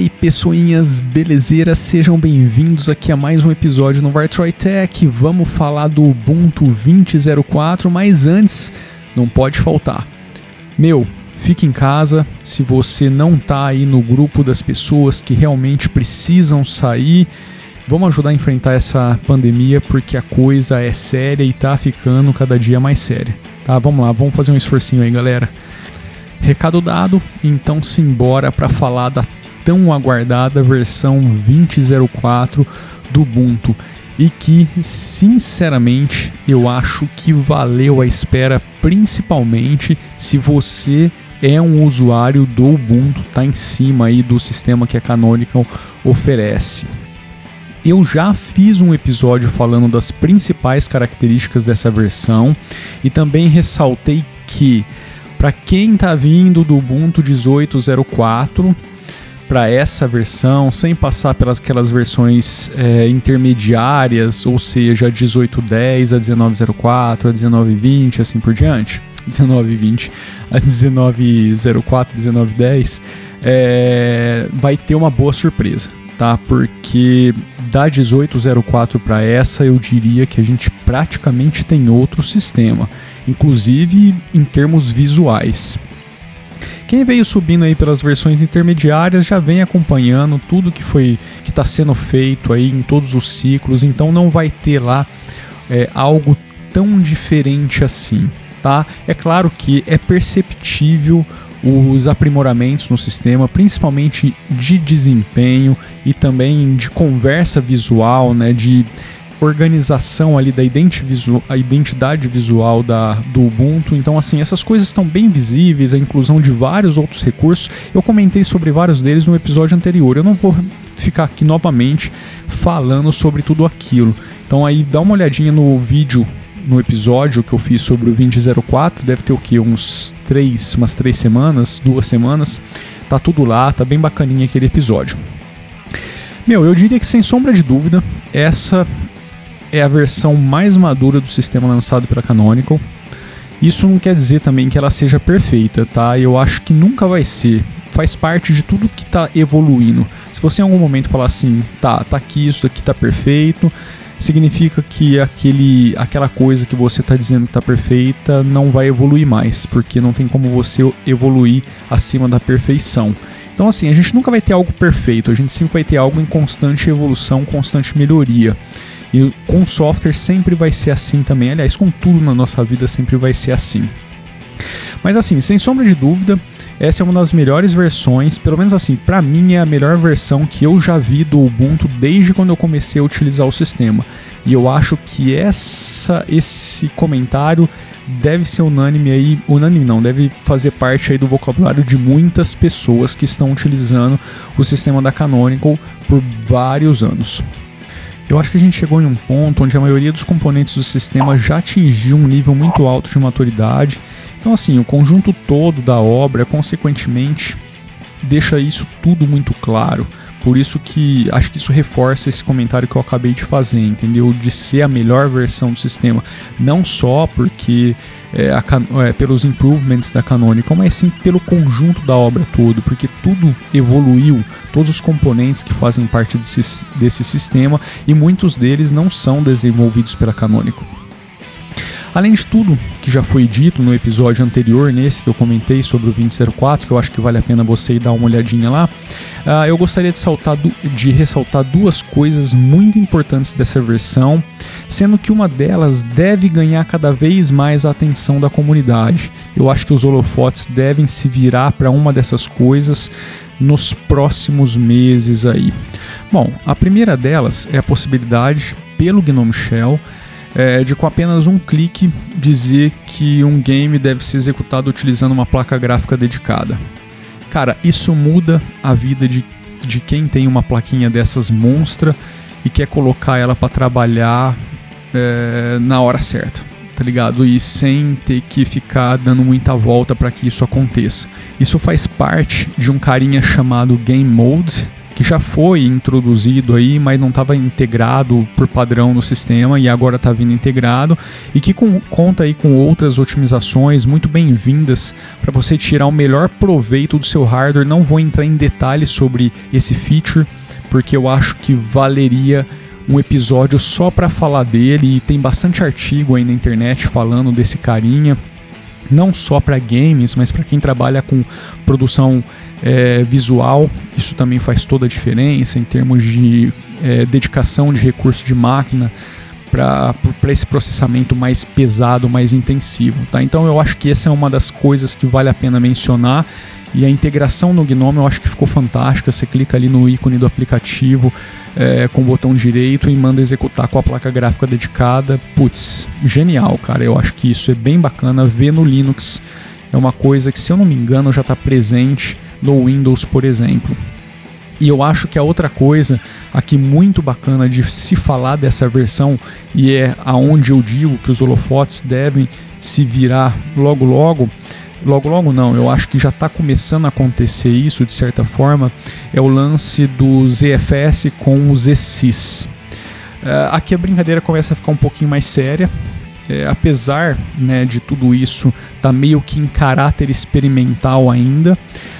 aí, pessoinhas, belezeiras? Sejam bem-vindos aqui a mais um episódio no Vartroy Tech. Vamos falar do Ubuntu 20.04, mas antes, não pode faltar. Meu, fique em casa. Se você não tá aí no grupo das pessoas que realmente precisam sair, vamos ajudar a enfrentar essa pandemia, porque a coisa é séria e tá ficando cada dia mais séria, tá? Vamos lá, vamos fazer um esforcinho aí, galera. Recado dado, então simbora para falar da tão aguardada versão 20.04 do Ubuntu, e que, sinceramente, eu acho que valeu a espera, principalmente se você é um usuário do Ubuntu, tá em cima aí do sistema que a Canonical oferece. Eu já fiz um episódio falando das principais características dessa versão e também ressaltei que, para quem está vindo do Ubuntu 18.04 para essa versão, sem passar pelas aquelas versões intermediárias, ou seja, a 18.10, a 19.04, a 19.20, assim por diante, 19.20, a 19.04, 19.10, vai ter uma boa surpresa, tá? Porque da 18.04 para essa, eu diria que a gente praticamente tem outro sistema, inclusive em termos visuais. Quem veio subindo aí pelas versões intermediárias já vem acompanhando tudo que está sendo feito aí em todos os ciclos, então não vai ter lá algo tão diferente assim, tá? É claro que é perceptível os aprimoramentos no sistema, principalmente de desempenho e também de conversa visual, né, de organização ali da identidade visual do Ubuntu. Então, assim, essas coisas estão bem visíveis, a inclusão de vários outros recursos. Eu comentei sobre vários deles no episódio anterior, eu não vou ficar aqui novamente falando sobre tudo aquilo. Então aí dá uma olhadinha no vídeo, no episódio que eu fiz sobre o 20.04, deve ter o que? Umas duas semanas, tá tudo lá, tá bem bacaninha aquele episódio. Meu, eu diria que, sem sombra de dúvida, essa é a versão mais madura do sistema lançado pela Canonical. Isso não quer dizer também que ela seja perfeita, tá? Eu acho que nunca vai ser, faz parte de tudo que tá evoluindo. Se você em algum momento falar assim, tá aqui, isso daqui tá perfeito, significa que aquela coisa que você está dizendo que está perfeita não vai evoluir mais, porque não tem como você evoluir acima da perfeição. Então, assim, a gente nunca vai ter algo perfeito, a gente sempre vai ter algo em constante evolução, constante melhoria. E com software sempre vai ser assim também, aliás, com tudo na nossa vida sempre vai ser assim. Mas, assim, sem sombra de dúvida, essa é uma das melhores versões, pelo menos assim, pra mim é a melhor versão que eu já vi do Ubuntu desde quando eu comecei a utilizar o sistema. E eu acho que esse comentário deve ser unânime aí, unânime não, deve fazer parte aí do vocabulário de muitas pessoas que estão utilizando o sistema da Canonical por vários anos. Eu acho que a gente chegou em um ponto onde a maioria dos componentes do sistema já atingiu um nível muito alto de maturidade. Então, assim, o conjunto todo da obra, consequentemente, deixa isso tudo muito claro. Por isso que acho que isso reforça esse comentário que eu acabei de fazer, entendeu? De ser a melhor versão do sistema. Não só porque pelos improvements da Canonical, mas sim pelo conjunto da obra todo, porque tudo evoluiu, todos os componentes que fazem parte desse sistema, e muitos deles não são desenvolvidos pela Canonical. Além de tudo que já foi dito no episódio anterior, nesse que eu comentei sobre o 20.04, que eu acho que vale a pena você ir dar uma olhadinha lá, eu gostaria de ressaltar duas coisas muito importantes dessa versão, sendo que uma delas deve ganhar cada vez mais a atenção da comunidade. Eu acho que os holofotes devem se virar para uma dessas coisas nos próximos meses aí. Bom, a primeira delas é a possibilidade, pelo Gnome Shell, de com apenas um clique dizer que um game deve ser executado utilizando uma placa gráfica dedicada. Cara, isso muda a vida de quem tem uma plaquinha dessas monstra e quer colocar ela para trabalhar na hora certa, tá ligado? E sem ter que ficar dando muita volta para que isso aconteça. Isso faz parte de um carinha chamado Game Mode, que já foi introduzido aí, mas não estava integrado por padrão no sistema e agora está vindo integrado, e que conta aí com outras otimizações muito bem-vindas para você tirar o melhor proveito do seu hardware. Não vou entrar em detalhes sobre esse feature, porque eu acho que valeria um episódio só para falar dele, e tem bastante artigo aí na internet falando desse carinha, não só para games, mas para quem trabalha com produção visual. Isso também faz toda a diferença em termos de dedicação de recurso de máquina para esse processamento mais pesado, mais intensivo, tá? Então eu acho que essa é uma das coisas que vale a pena mencionar, e a integração no Gnome eu acho que ficou fantástica. Você clica ali no ícone do aplicativo com o botão direito e manda executar com a placa gráfica dedicada. Putz, genial, cara. Eu acho que isso é bem bacana ver no Linux. É uma coisa que, se eu não me engano, já está presente no Windows, por exemplo. E eu acho que a outra coisa aqui muito bacana de se falar dessa versão, e é aonde eu digo que os holofotes devem se virar logo não, eu acho que já está começando a acontecer isso de certa forma, é o lance do ZFS com o ZSYS. Aqui a brincadeira começa a ficar um pouquinho mais séria. Apesar, né, de tudo isso, tá meio que em caráter experimental ainda.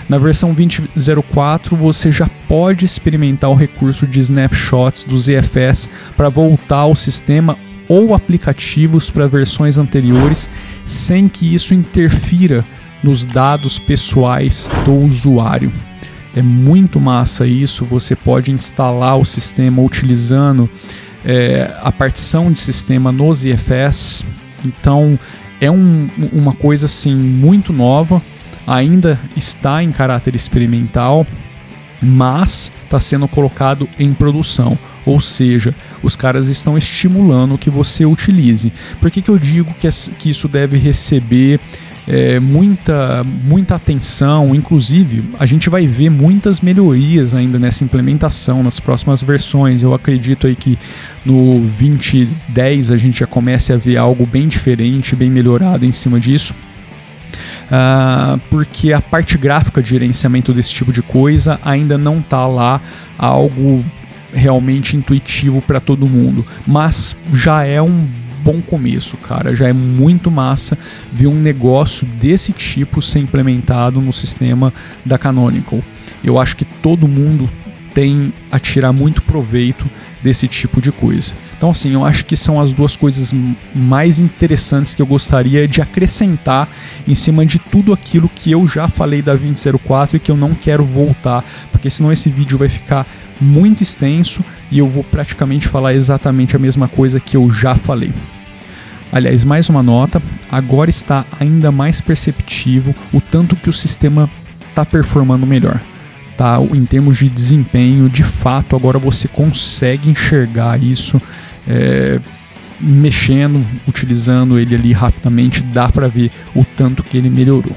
Na versão 20.04 você já pode experimentar o recurso de snapshots do ZFS para voltar ao sistema ou aplicativos para versões anteriores, sem que isso interfira nos dados pessoais do usuário. É muito massa isso. Você pode instalar o sistema utilizando a partição de sistema no ZFS. Então é uma coisa assim muito nova, ainda está em caráter experimental, mas está sendo colocado em produção, ou seja, os caras estão estimulando que você utilize. Por que eu digo que isso deve receber muita atenção? Inclusive, a gente vai ver muitas melhorias ainda nessa implementação nas próximas versões. Eu acredito aí que no 2010 a gente já comece a ver algo bem diferente, bem melhorado em cima disso, porque a parte gráfica de gerenciamento desse tipo de coisa ainda não está lá algo realmente intuitivo para todo mundo, mas já é um bom começo, cara. Já é muito massa ver um negócio desse tipo ser implementado no sistema da Canonical. Eu acho que todo mundo tem a tirar muito proveito desse tipo de coisa. Então, assim, eu acho que são as duas coisas mais interessantes que eu gostaria de acrescentar em cima de tudo aquilo que eu já falei da 20.04 e que eu não quero voltar, porque senão esse vídeo vai ficar muito extenso e eu vou praticamente falar exatamente a mesma coisa que eu já falei. Aliás, mais uma nota: agora está ainda mais perceptível o tanto que o sistema está performando melhor, tá? Em termos de desempenho, de fato, agora você consegue enxergar isso mexendo, utilizando ele ali rapidamente, dá para ver o tanto que ele melhorou.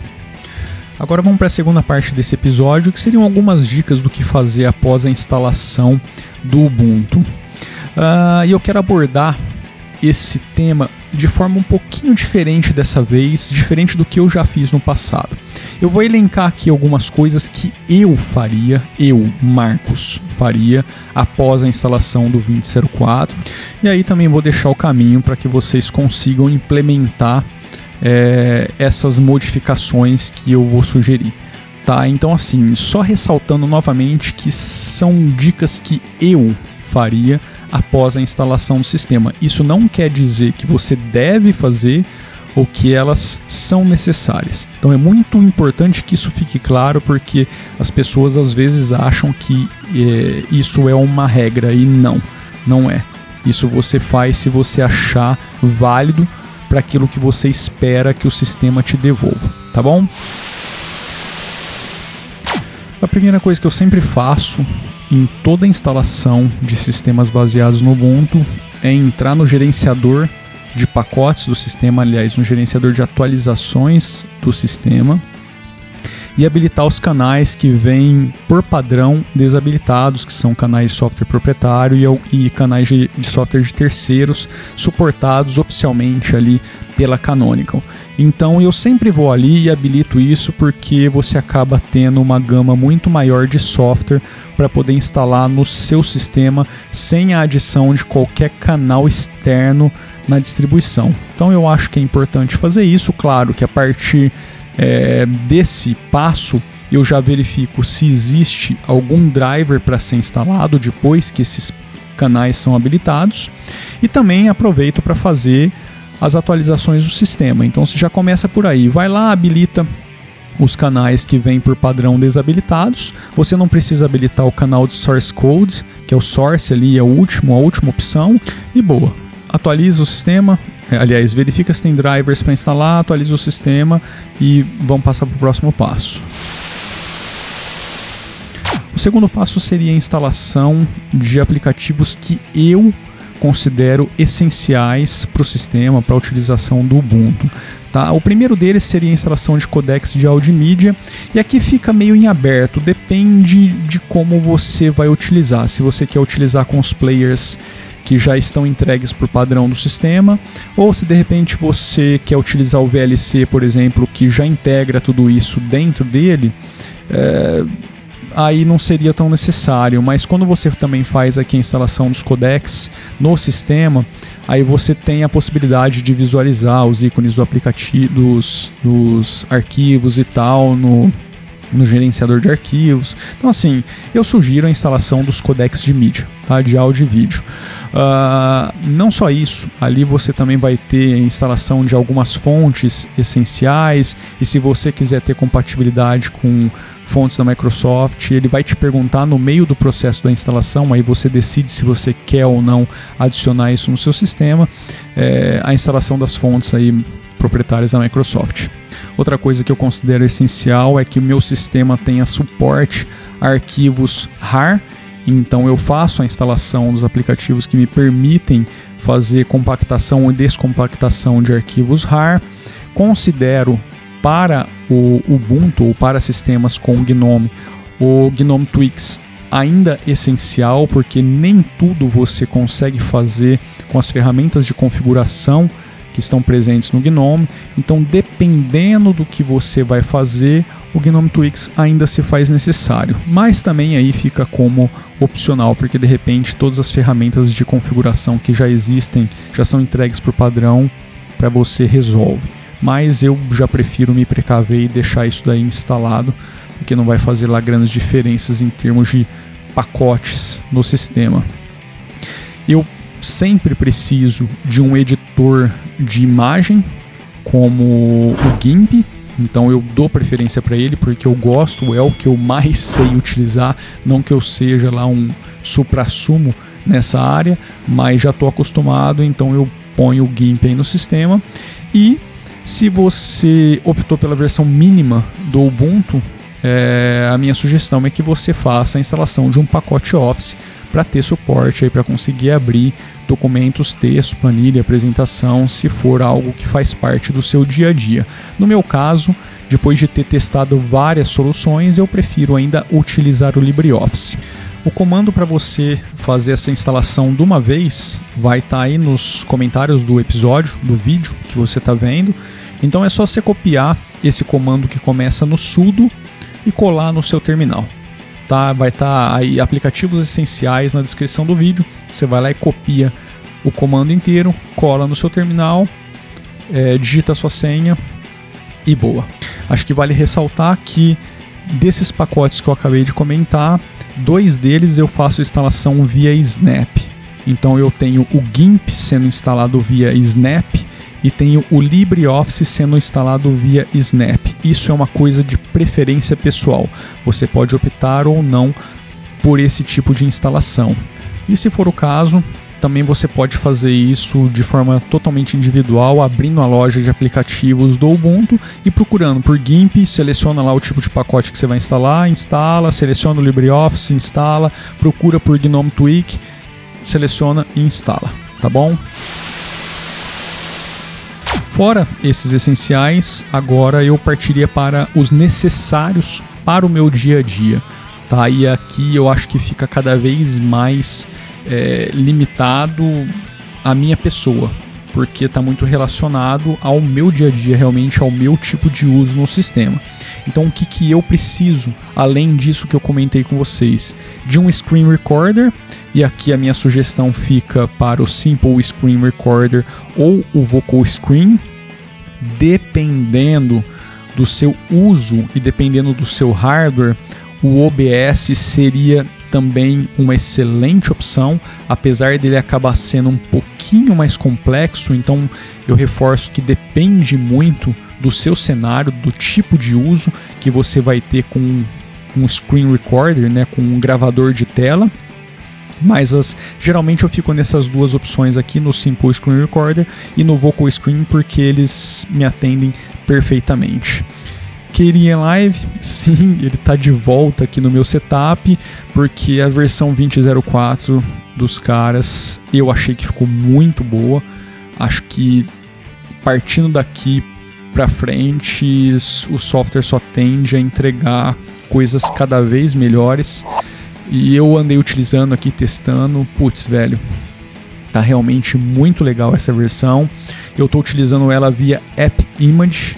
Agora vamos para a segunda parte desse episódio, que seriam algumas dicas do que fazer após a instalação do Ubuntu. E eu quero abordar esse tema de forma um pouquinho diferente dessa vez, diferente do que eu já fiz no passado. Eu vou elencar aqui algumas coisas que eu faria, Marcos, faria após a instalação do 20.04. E aí também vou deixar o caminho para que vocês consigam implementar essas modificações que eu vou sugerir, tá? Então, assim, só ressaltando novamente que são dicas que eu faria após a instalação do sistema. Isso não quer dizer que você deve fazer ou que elas são necessárias. Então é muito importante que isso fique claro, porque as pessoas às vezes acham que isso é uma regra, e não é. Isso você faz se você achar válido para aquilo que você espera que o sistema te devolva, tá bom? A primeira coisa que eu sempre faço em toda instalação de sistemas baseados no Ubuntu é entrar no gerenciador de pacotes do sistema, aliás, no gerenciador de atualizações do sistema, e habilitar os canais que vêm por padrão desabilitados, que são canais de software proprietário e canais de software de terceiros suportados oficialmente ali pela Canonical. Então eu sempre vou ali e habilito isso, porque você acaba tendo uma gama muito maior de software para poder instalar no seu sistema sem a adição de qualquer canal externo na distribuição. Então eu acho que é importante fazer isso. Claro que a partir desse passo eu já verifico se existe algum driver para ser instalado depois que esses canais são habilitados, e também aproveito para fazer as atualizações do sistema. Então você já começa por aí, vai lá, habilita os canais que vêm por padrão desabilitados. Você não precisa habilitar o canal de source code, que é o source ali, é o último, a última opção, e boa. Atualiza o sistema, aliás, verifica se tem drivers para instalar, atualiza o sistema e vamos passar para o próximo passo. O segundo passo seria a instalação de aplicativos que eu considero essenciais para o sistema, para a utilização do Ubuntu. Tá? O primeiro deles seria a instalação de codecs de áudio e mídia, e aqui fica meio em aberto, depende de como você vai utilizar. Se você quer utilizar com os players que já estão entregues por padrão do sistema, ou se de repente você quer utilizar o VLC, por exemplo, que já integra tudo isso dentro dele, aí não seria tão necessário. Mas quando você também faz aqui a instalação dos codecs no sistema, aí você tem a possibilidade de visualizar os ícones do aplicativo, dos arquivos e tal no gerenciador de arquivos. Então assim, eu sugiro a instalação dos codecs de mídia, tá? De áudio e vídeo. Não só isso, ali você também vai ter a instalação de algumas fontes essenciais, e se você quiser ter compatibilidade com fontes da Microsoft, ele vai te perguntar no meio do processo da instalação, aí você decide se você quer ou não adicionar isso no seu sistema, a instalação das fontes aí proprietárias da Microsoft. Outra coisa que eu considero essencial é que o meu sistema tenha suporte a arquivos RAR, então eu faço a instalação dos aplicativos que me permitem fazer compactação ou descompactação de arquivos RAR. Considero para o Ubuntu ou para sistemas com Gnome, o Gnome Twix ainda essencial, porque nem tudo você consegue fazer com as ferramentas de configuração que estão presentes no Gnome. Então, dependendo do que você vai fazer, o Gnome Twix ainda se faz necessário, mas também aí fica como opcional, porque de repente todas as ferramentas de configuração que já existem, já são entregues por padrão, para você resolve. Mas eu já prefiro me precaver e deixar isso daí instalado, porque não vai fazer lá grandes diferenças em termos de pacotes no sistema. Eu sempre preciso de um editor de imagem, como o Gimp, então eu dou preferência para ele porque eu gosto, é o que eu mais sei utilizar, não que eu seja lá um suprassumo nessa área, mas já estou acostumado, então eu ponho o Gimp aí no sistema. E se você optou pela versão mínima do Ubuntu, a minha sugestão é que você faça a instalação de um pacote Office para ter suporte aí, para conseguir abrir documentos, texto, planilha, apresentação, se for algo que faz parte do seu dia a dia. No meu caso, depois de ter testado várias soluções, eu prefiro ainda utilizar o LibreOffice. O comando para você fazer essa instalação de uma vez vai estar aí nos comentários do episódio, do vídeo que você está vendo. Então é só você copiar esse comando que começa no sudo e colar no seu terminal. Tá? Vai estar aí aplicativos essenciais na descrição do vídeo. Você vai lá e copia o comando inteiro, cola no seu terminal, digita a sua senha e boa. Acho que vale ressaltar que desses pacotes que eu acabei de comentar, 2 deles eu faço instalação via Snap. Então eu tenho o GIMP sendo instalado via Snap e tenho o LibreOffice sendo instalado via Snap. Isso é uma coisa de preferência pessoal. Você pode optar ou não por esse tipo de instalação. E se for o caso, também você pode fazer isso de forma totalmente individual, abrindo a loja de aplicativos do Ubuntu e procurando por GIMP, seleciona lá o tipo de pacote que você vai instalar, instala, seleciona o LibreOffice, instala, procura por Gnome Tweak, seleciona e instala, tá bom? Fora esses essenciais, agora eu partiria para os necessários para o meu dia a dia, tá? E aqui eu acho que fica cada vez mais limitado à minha pessoa, porque está muito relacionado ao meu dia a dia, realmente ao meu tipo de uso no sistema. Então o que eu preciso, além disso que eu comentei com vocês, de um screen recorder, e aqui a minha sugestão fica para o SimpleScreenRecorder ou o Vokoscreen, dependendo do seu uso e dependendo do seu hardware, o OBS seria também uma excelente opção, apesar dele acabar sendo um pouquinho mais complexo. Então eu reforço que depende muito do seu cenário, do tipo de uso que você vai ter com um screen recorder, né, com um gravador de tela. Mas geralmente eu fico nessas duas opções aqui, no Simple Screen Recorder e no Vokoscreen, porque eles me atendem perfeitamente. Kdenlive, sim, ele está de volta aqui no meu setup, porque a versão 20.04 dos caras eu achei que ficou muito boa. Acho que partindo daqui para frente o software só tende a entregar coisas cada vez melhores, e eu andei utilizando aqui, testando, putz, velho, tá realmente muito legal essa versão. Eu estou utilizando ela via App Image.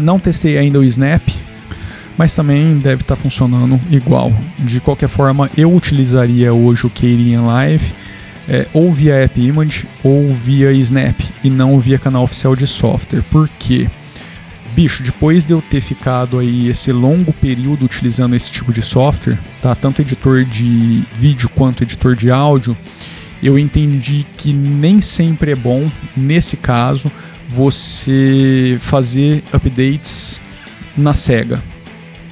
Não testei ainda o Snap, mas também deve estar funcionando igual. De qualquer forma, eu utilizaria hoje o Kdenlive ou via App Image ou via Snap, e não via canal oficial de software. Por quê? Bicho, depois de eu ter ficado aí esse longo período utilizando esse tipo de software, tá? Tanto editor de vídeo quanto editor de áudio, eu entendi que nem sempre é bom, nesse caso, você fazer updates na cega,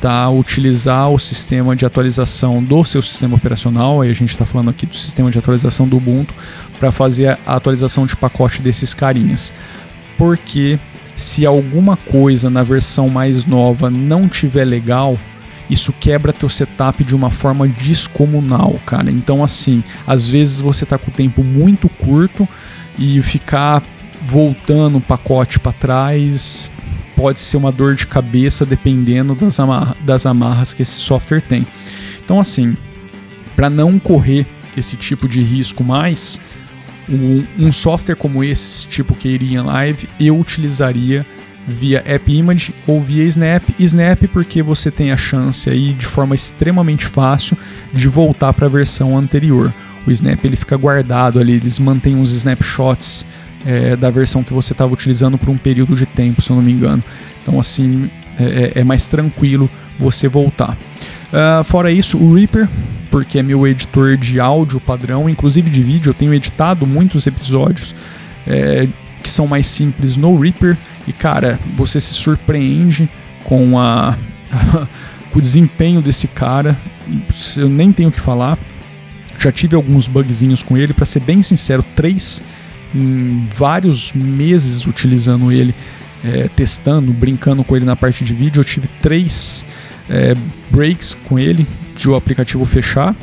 tá? Utilizar o sistema de atualização do seu sistema operacional, aí a gente está falando aqui do sistema de atualização do Ubuntu, para fazer a atualização de pacote desses carinhas. Porque se alguma coisa na versão mais nova não tiver legal, isso quebra teu setup de uma forma descomunal, cara. Então assim, às vezes você está com o tempo muito curto e ficar voltando o pacote para trás pode ser uma dor de cabeça, dependendo das amarras que esse software tem. Então assim, para não correr esse tipo de risco mais, um software como esse, tipo Kdenlive, eu utilizaria via App Image ou via Snap, porque você tem a chance aí, de forma extremamente fácil, de voltar para a versão anterior. O Snap, ele fica guardado ali, eles mantêm uns snapshots da versão que você estava utilizando por um período de tempo, se eu não me engano. Então assim, é mais tranquilo você voltar. Fora isso, o Reaper, porque é meu editor de áudio padrão, inclusive de vídeo. Eu tenho editado muitos episódios que são mais simples no Reaper, e cara, você se surpreende com com o desempenho desse cara. Eu nem tenho o que falar, já tive alguns bugzinhos com ele, para ser bem sincero, 3 em vários meses utilizando ele, testando, brincando com ele na parte de vídeo. Eu tive 3 breaks com ele, de o aplicativo fechar,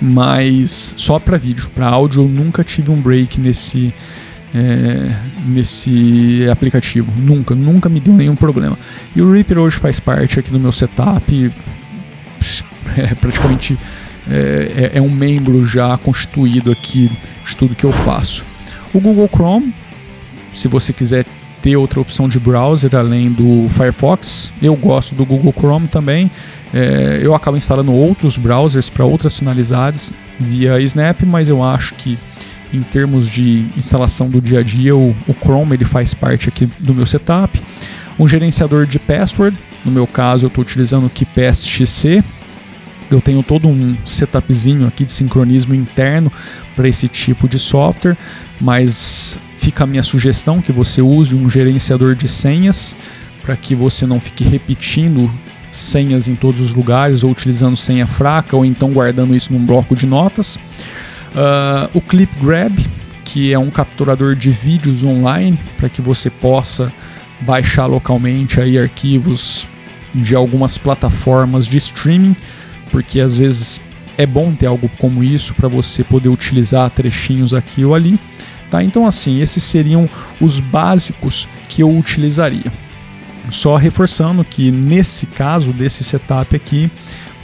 mas só para vídeo. Para áudio eu nunca tive um break nesse aplicativo, nunca me deu nenhum problema. E o Reaper hoje faz parte aqui do meu setup, praticamente é um membro já constituído aqui de tudo que eu faço. O Google Chrome, se você quiser ter outra opção de browser além do Firefox, eu gosto do Google Chrome também. Eu acabo instalando outros browsers para outras finalidades via Snap, mas eu acho que em termos de instalação do dia a dia, o Chrome, ele faz parte aqui do meu setup. Um gerenciador de password, no meu caso eu estou utilizando o KeePassXC. Eu tenho todo um setupzinho aqui de sincronismo interno para esse tipo de software, mas fica a minha sugestão que você use um gerenciador de senhas, para que você não fique repetindo senhas em todos os lugares, ou utilizando senha fraca, ou então guardando isso num bloco de notas. O ClipGrab, que é um capturador de vídeos online, para que você possa baixar localmente aí arquivos de algumas plataformas de streaming, porque às vezes é bom ter algo como isso para você poder utilizar trechinhos aqui ou ali. Tá? Então assim, esses seriam os básicos que eu utilizaria. Só reforçando que nesse caso desse setup aqui,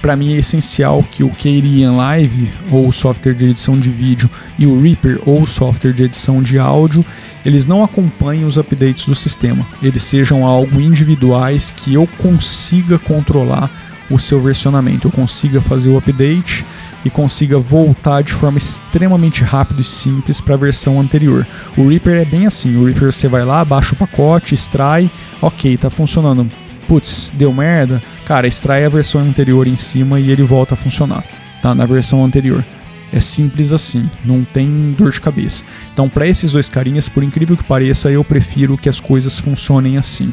para mim é essencial que o Kdenlive, ou software de edição de vídeo, e o Reaper, ou software de edição de áudio, eles não acompanhem os updates do sistema. Eles sejam algo individuais que eu consiga controlar o seu versionamento, eu consiga fazer o update e consiga voltar de forma extremamente rápida e simples para a versão anterior. O Reaper é bem assim, o Reaper você vai lá, baixa o pacote, extrai, ok, tá funcionando. Putz, deu merda, cara, extrai a versão anterior em cima e ele volta a funcionar, tá? Na versão anterior. É simples assim, não tem dor de cabeça. Então, para esses dois carinhas, por incrível que pareça, eu prefiro que as coisas funcionem assim.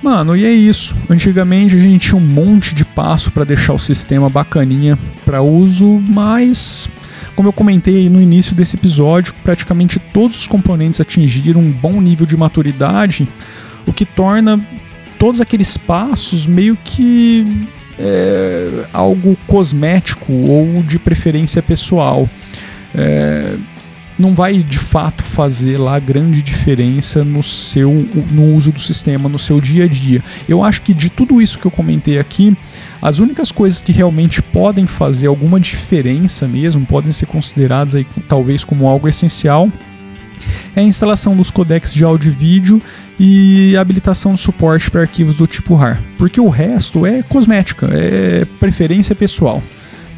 Mano, e é isso. Antigamente a gente tinha um monte de passo para deixar o sistema bacaninha para uso, mas, como eu comentei no início desse episódio, praticamente todos os componentes atingiram um bom nível de maturidade, o que torna todos aqueles passos meio que algo cosmético ou de preferência pessoal. Não vai de fato fazer lá grande diferença no uso do sistema, no seu dia a dia. Eu acho que de tudo isso que eu comentei aqui, as únicas coisas que realmente podem fazer alguma diferença mesmo, podem ser consideradas aí, talvez como algo essencial, é a instalação dos codecs de áudio e vídeo e a habilitação de suporte para arquivos do tipo RAR. Porque o resto é cosmética, é preferência pessoal.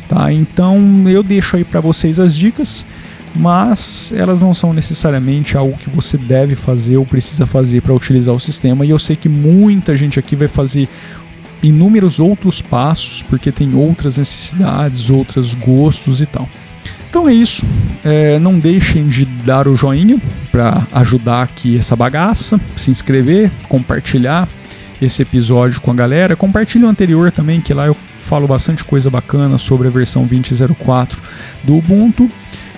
Tá? Então eu deixo aí para vocês as dicas, mas elas não são necessariamente algo que você deve fazer ou precisa fazer para utilizar o sistema, e eu sei que muita gente aqui vai fazer inúmeros outros passos, porque tem outras necessidades, outros gostos e tal. Então é isso, não deixem de dar o joinha para ajudar aqui essa bagaça, se inscrever, compartilhar esse episódio com a galera, compartilhe o anterior também, que lá eu falo bastante coisa bacana sobre a versão 20.04 do Ubuntu.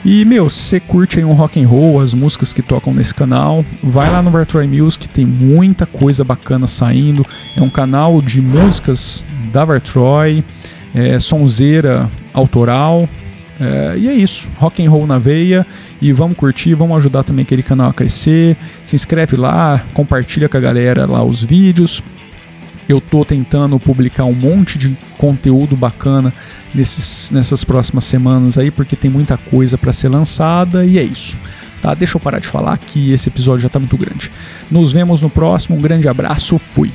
E, meu, se você curte aí um rock and roll, as músicas que tocam nesse canal, vai lá no Vartroy Music, tem muita coisa bacana saindo. É um canal de músicas da Vartroy, sonzeira autoral, e é isso, rock and roll na veia. E vamos curtir, vamos ajudar também aquele canal a crescer. Se inscreve lá, compartilha com a galera lá os vídeos. Eu tô tentando publicar um monte de conteúdo bacana nessas próximas semanas aí, porque tem muita coisa para ser lançada, e é isso. Tá? Deixa eu parar de falar que esse episódio já tá muito grande. Nos vemos no próximo, um grande abraço, fui!